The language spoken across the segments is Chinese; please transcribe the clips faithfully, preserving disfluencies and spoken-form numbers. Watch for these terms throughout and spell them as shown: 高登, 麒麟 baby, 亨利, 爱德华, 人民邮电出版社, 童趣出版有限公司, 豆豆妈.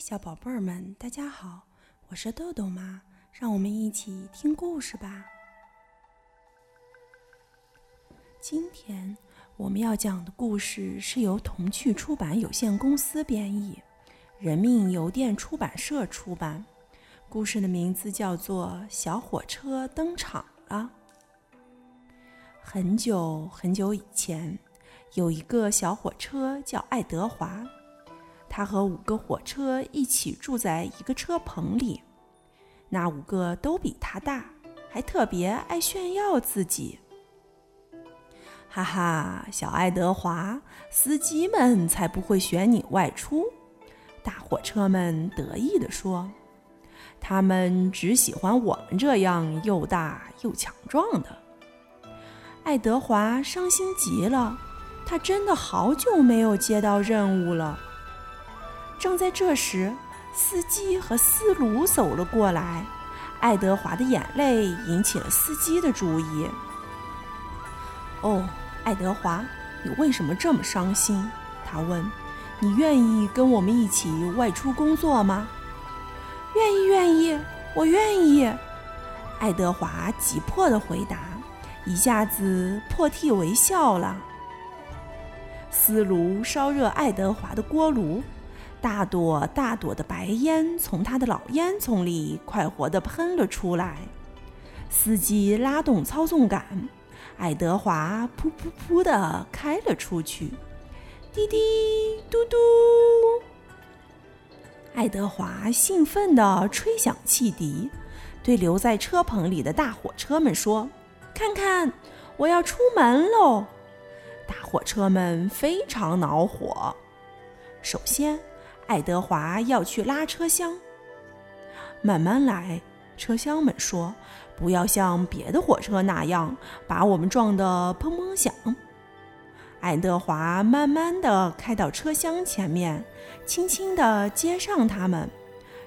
小宝贝儿们，大家好，我是豆豆妈，让我们一起听故事吧。今天我们要讲的故事是由童趣出版有限公司编译，人民邮电出版社出版。故事的名字叫做《小火车登场了》。很久很久以前，有一个小火车叫爱德华，他和五个火车一起住在一个车棚里，那五个都比他大，还特别爱炫耀自己。哈哈，小爱德华，司机们才不会选你外出，大火车们得意地说，他们只喜欢我们这样又大又强壮的。爱德华伤心极了，他真的好久没有接到任务了。正在这时，司机和司炉走了过来，爱德华的眼泪引起了司机的注意。哦，爱德华，你为什么这么伤心？他问，你愿意跟我们一起外出工作吗？愿意，愿意，我愿意。爱德华急迫地回答，一下子破涕为笑了。司炉烧热爱德华的锅炉，大朵大朵的白烟从他的老烟囱里快活地喷了出来。司机拉动操纵杆，爱德华噗噗噗地开了出去，滴滴嘟嘟。爱德华兴奋地吹响汽笛，对留在车棚里的大火车们说，看看，我要出门喽。大火车们非常恼火。首先，爱德华要去拉车厢。慢慢来，车厢们说，不要像别的火车那样把我们撞得砰砰响。爱德华慢慢地开到车厢前面，轻轻地接上他们。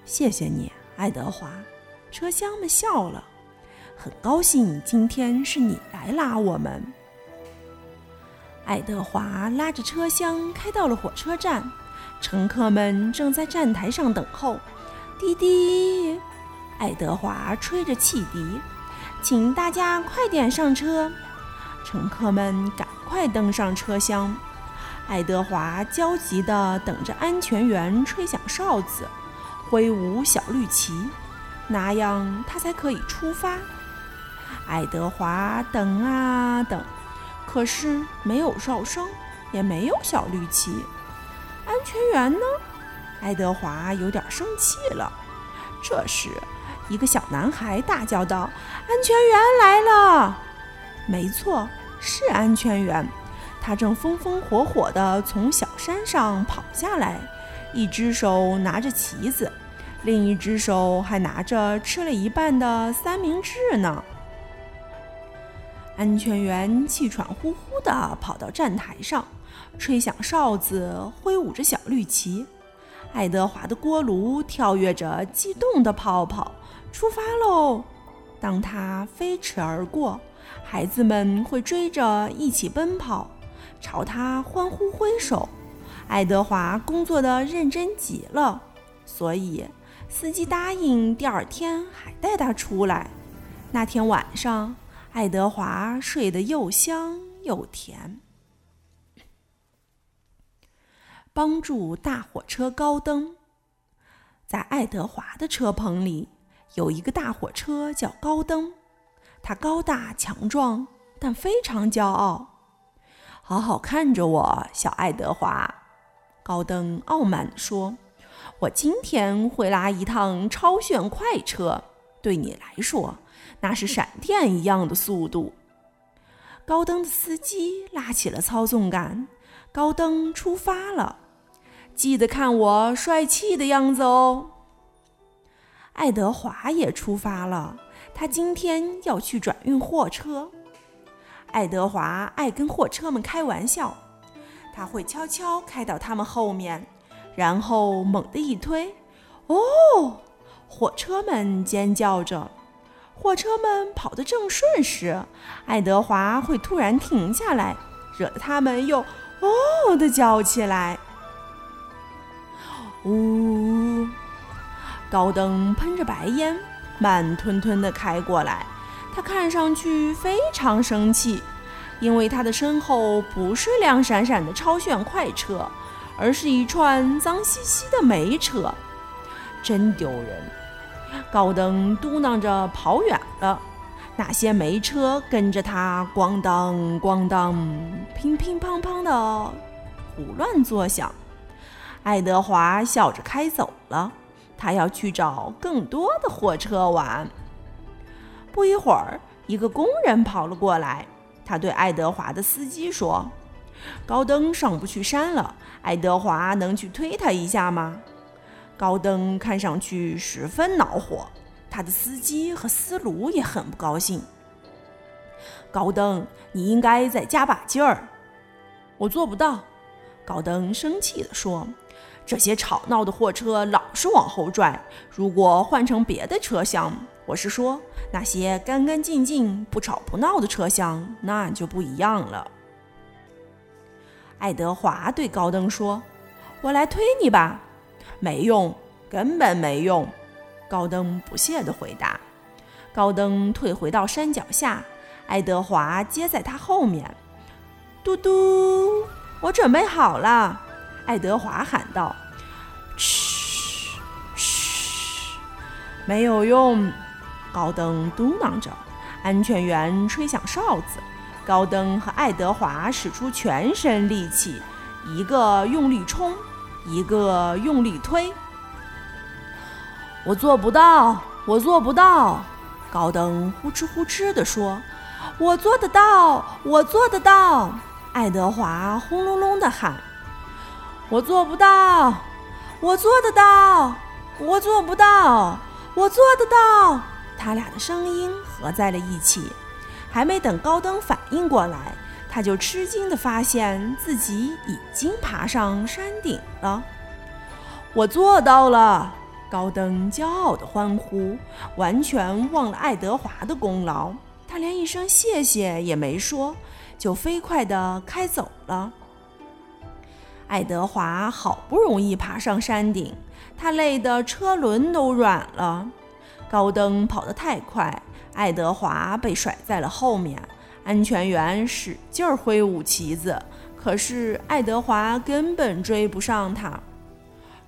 谢谢你，爱德华。车厢们笑了，很高兴今天是你来拉我们。爱德华拉着车厢开到了火车站。乘客们正在站台上等候，滴滴，爱德华吹着汽笛，请大家快点上车。乘客们赶快登上车厢，爱德华焦急地等着安全员吹响哨子，挥舞小绿旗，那样他才可以出发。爱德华等啊等，可是没有哨声，也没有小绿旗。安全员呢？爱德华有点生气了。这时，一个小男孩大叫道，安全员来了！没错，是安全员，他正风风火火地从小山上跑下来，一只手拿着旗子，另一只手还拿着吃了一半的三明治呢。安全员气喘呼呼地跑到站台上，吹响哨子，挥舞着小绿旗。爱德华的锅炉跳跃着激动的泡泡，出发喽！当它飞驰而过，孩子们会追着一起奔跑，朝它欢呼挥手。爱德华工作的认真极了，所以司机答应第二天还带他出来。那天晚上，爱德华睡得又香又甜。帮助大火车高登。在爱德华的车棚里，有一个大火车叫高登，他高大强壮，但非常骄傲。好好看着我，小爱德华，高登傲慢地说，我今天会拉一趟超炫快车，对你来说那是闪电一样的速度。高登的司机拉起了操纵杆，高登出发了，记得看我帅气的样子哦。爱德华也出发了，他今天要去转运货车。爱德华爱跟货车们开玩笑，他会悄悄开到他们后面，然后猛地一推，哦！火车们尖叫着。货车们跑得正顺时，爱德华会突然停下来，惹得他们又哦的叫起来。呜、哦、高登喷着白烟慢吞吞地开过来，他看上去非常生气，因为他的身后不是亮闪闪的超炫快车，而是一串脏兮兮的煤车。真丢人！高登嘟囔着跑远了，那些煤车跟着他咣当咣当乒乒乓乓的胡乱作响。爱德华笑着开走了，他要去找更多的火车玩。不一会儿，一个工人跑了过来，他对爱德华的司机说：高登上不去山了，爱德华能去推他一下吗？高登看上去十分恼火，他的司机和司炉也很不高兴。高登，你应该再加把劲儿。我做不到，高登生气地说，这些吵闹的货车老是往后拽，如果换成别的车厢，我是说那些干干净净不吵不闹的车厢，那就不一样了。爱德华对高登说，我来推你吧。没用，根本没用，高登不屑地回答。高登退回到山脚下，爱德华接在他后面。嘟嘟，我准备好了，爱德华喊道。嘘嘘，没有用，高登嘟囔着。安全员吹响哨子，高登和爱德华使出全身力气，一个用力冲，一个用力推。我做不到，我做不到，高登呼哧呼哧地说。我做得到，我做得到，爱德华轰隆隆地喊。我做不到，我做得到，我做不到，我做得到，他俩的声音合在了一起。还没等高登反应过来，他就吃惊地发现自己已经爬上山顶了。我做到了，高登骄傲地欢呼，完全忘了爱德华的功劳。他连一声谢谢也没说，就飞快地开走了。爱德华好不容易爬上山顶，他累得车轮都软了。高登跑得太快，爱德华被甩在了后面。安全员使劲挥舞旗子，可是爱德华根本追不上他。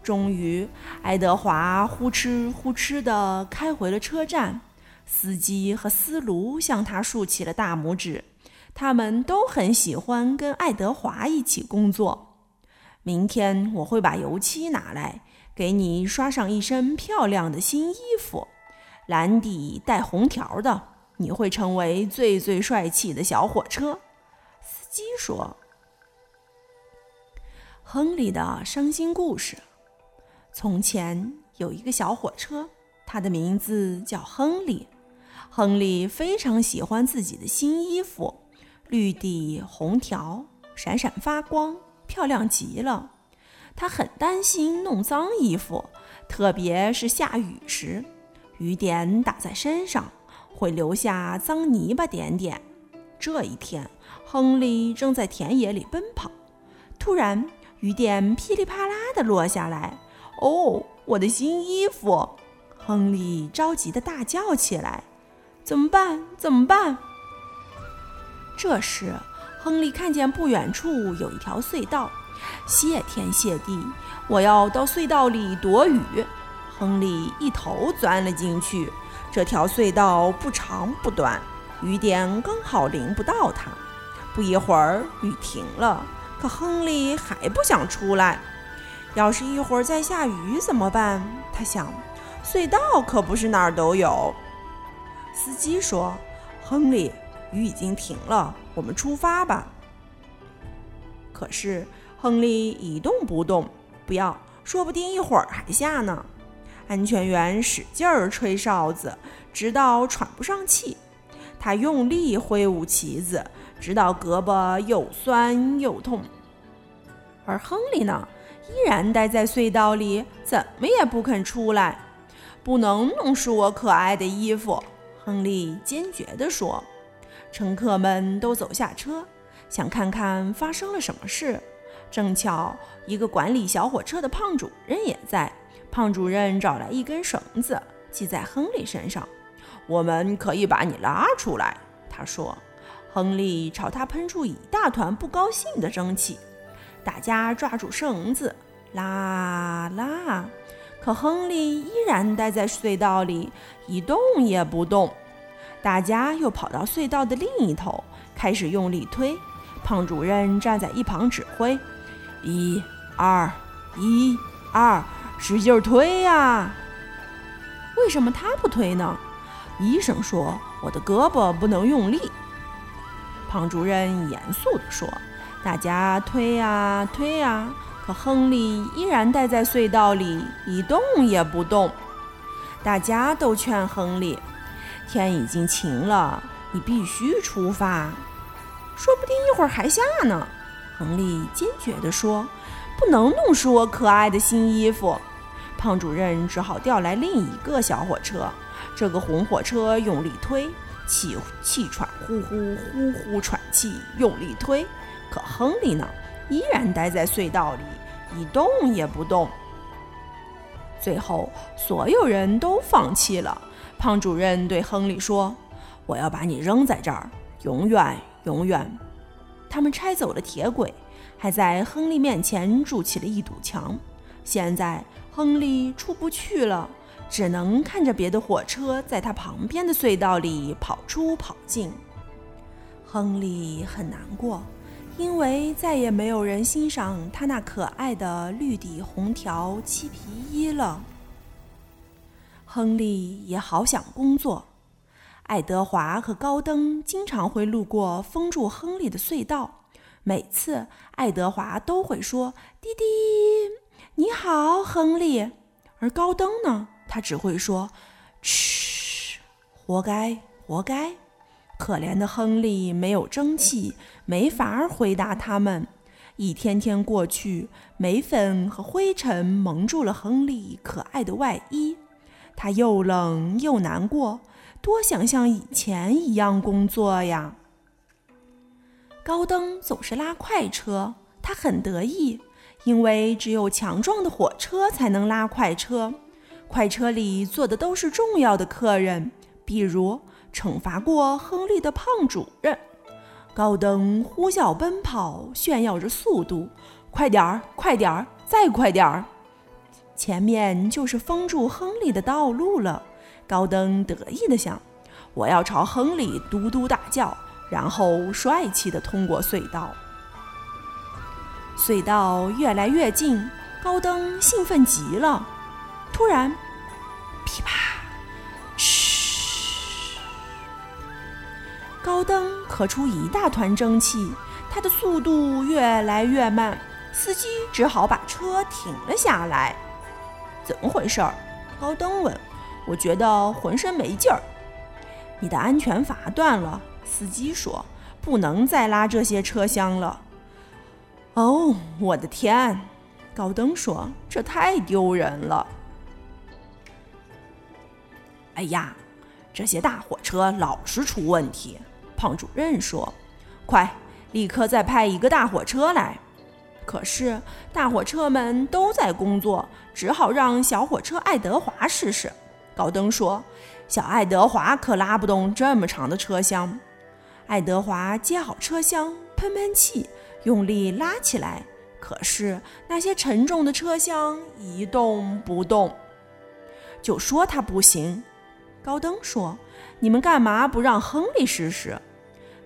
终于，爱德华呼哧呼哧地开回了车站，司机和司炉向他竖起了大拇指，他们都很喜欢跟爱德华一起工作。明天我会把油漆拿来，给你刷上一身漂亮的新衣服，蓝底带红条的。你会成为最最帅气的小火车，司机说。亨利的伤心故事。从前有一个小火车，他的名字叫亨利。亨利非常喜欢自己的新衣服，绿底红条，闪闪发光，漂亮极了。他很担心弄脏衣服，特别是下雨时，雨点打在身上会留下脏泥巴点点。这一天，亨利正在田野里奔跑，突然雨点噼里啪啦地落下来。哦，我的新衣服！亨利着急地大叫起来，怎么办？怎么办？这时，亨利看见不远处有一条隧道。谢天谢地，我要到隧道里躲雨！亨利一头钻了进去。这条隧道不长不短，雨点刚好淋不到它。不一会儿，雨停了，可亨利还不想出来。要是一会儿再下雨怎么办？他想，隧道可不是哪儿都有。司机说：“亨利，雨已经停了，我们出发吧。”可是亨利一动不动。不要，说不定一会儿还下呢。安全员使劲儿吹哨子，直到喘不上气。他用力挥舞旗子，直到胳膊又酸又痛。而亨利呢，依然待在隧道里，怎么也不肯出来。不能弄湿我可爱的衣服，亨利坚决地说。乘客们都走下车，想看看发生了什么事。正巧，一个管理小火车的胖主任也在。胖主任找来一根绳子系在亨利身上。我们可以把你拉出来，他说。亨利朝他喷出一大团不高兴的蒸汽。大家抓住绳子，拉拉，可亨利依然待在隧道里，一动也不动。大家又跑到隧道的另一头，开始用力推。胖主任站在一旁指挥：一二一二，使劲推呀！为什么他不推呢？医生说：“我的胳膊不能用力。”胖主任严肃地说：“大家推呀推呀，可亨利依然待在隧道里，一动也不动。”大家都劝亨利：“天已经晴了，你必须出发，说不定一会儿还下呢。”亨利坚决地说：“不能弄湿我可爱的新衣服。”胖主任只好调来另一个小火车。这个红火车用力推，气气喘呼呼，呼呼喘气，用力推。可亨利呢，依然待在隧道里，一动也不动。最后，所有人都放弃了。胖主任对亨利说：“我要把你扔在这儿，永远，永远。”他们拆走了铁轨，还在亨利面前筑起了一堵墙。现在，亨利出不去了。只能看着别的火车在他旁边的隧道里跑出跑进。亨利很难过，因为再也没有人欣赏他那可爱的绿底红条漆皮衣了。亨利也好想工作。爱德华和高登经常会路过封住亨利的隧道，每次爱德华都会说：“滴滴，你好，亨利。”而高登呢？他只会说：“嗤，活该，活该。”可怜的亨利没有争气，没法回答他们。一天天过去，煤粉和灰尘蒙住了亨利可爱的外衣。他又冷又难过，多想像以前一样工作呀！高登总是拉快车，他很得意，因为只有强壮的火车才能拉快车。快车里坐的都是重要的客人，比如惩罚过亨利的胖主任。高登呼啸奔跑，炫耀着速度：“快点儿，快点儿，再快点儿！”前面就是封住亨利的道路了。高登得意地想：“我要朝亨利嘟嘟大叫，然后帅气地通过隧道。”隧道越来越近，高登兴奋极了。突然，噼啪，嗤！高登咳出一大团蒸汽，他的速度越来越慢，司机只好把车停了下来。“怎么回事？”高登问。“我觉得浑身没劲儿。”“你的安全阀断了。”司机说，“不能再拉这些车厢了。”“哦，我的天！”高登说，“这太丢人了。”“哎呀，这些大火车老是出问题。”胖主任说，“快，立刻再派一个大火车来。”可是大火车们都在工作，只好让小火车爱德华试试。高登说，“小爱德华可拉不动这么长的车厢。”爱德华接好车厢，喷喷气，用力拉起来，可是那些沉重的车厢一动不动。“就说他不行。”高登说，“你们干嘛不让亨利试试？”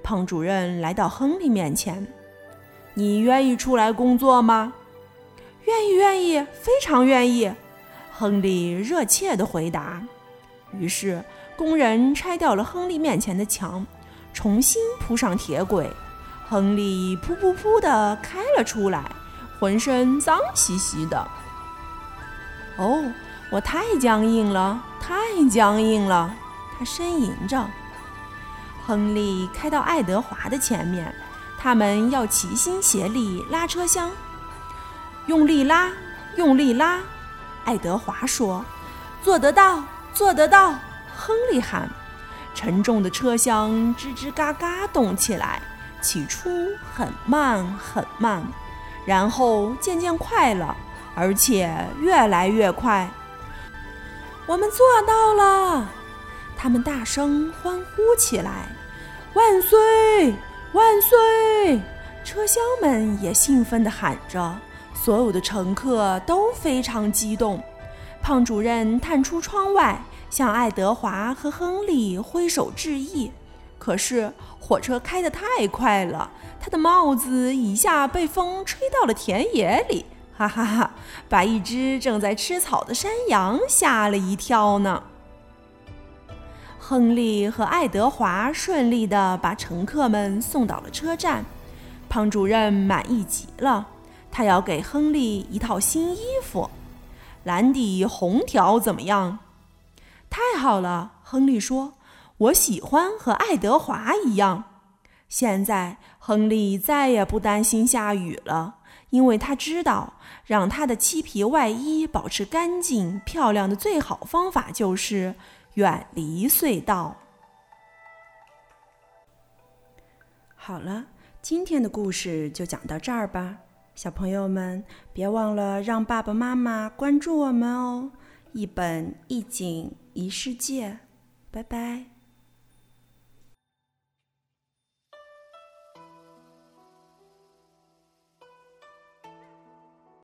胖主任来到亨利面前，“你愿意出来工作吗？”“愿意，愿意，非常愿意。”亨利热切地回答。于是工人拆掉了亨利面前的墙，重新铺上铁轨。亨利噗噗噗地开了出来，浑身脏兮兮的。“哦，我太僵硬了，太僵硬了。”他呻吟着。亨利开到爱德华的前面，他们要齐心协力拉车厢。“用力拉，用力拉！”爱德华说。“做得到，做得到！”亨利喊。沉重的车厢吱吱嘎嘎动起来，起初很慢很慢，然后渐渐快了，而且越来越快，我们做到了！”他们大声欢呼起来：“万岁！万岁！”车厢们也兴奋地喊着，所有的乘客都非常激动。胖主任探出窗外，向爱德华和亨利挥手致意。可是火车开得太快了，他的帽子一下被风吹到了田野里，哈哈哈，把一只正在吃草的山羊吓了一跳呢。亨利和爱德华顺利地把乘客们送到了车站。胖主任满意极了，他要给亨利一套新衣服。蓝底红条怎么样？太好了，亨利说，我喜欢和爱德华一样。现在亨利再也不担心下雨了，因为他知道让他的漆皮外衣保持干净漂亮的最好方法就是远离隧道。好了，今天的故事就讲到这儿吧。小朋友们，别忘了让爸爸妈妈关注我们哦！一本一景一世界，拜拜。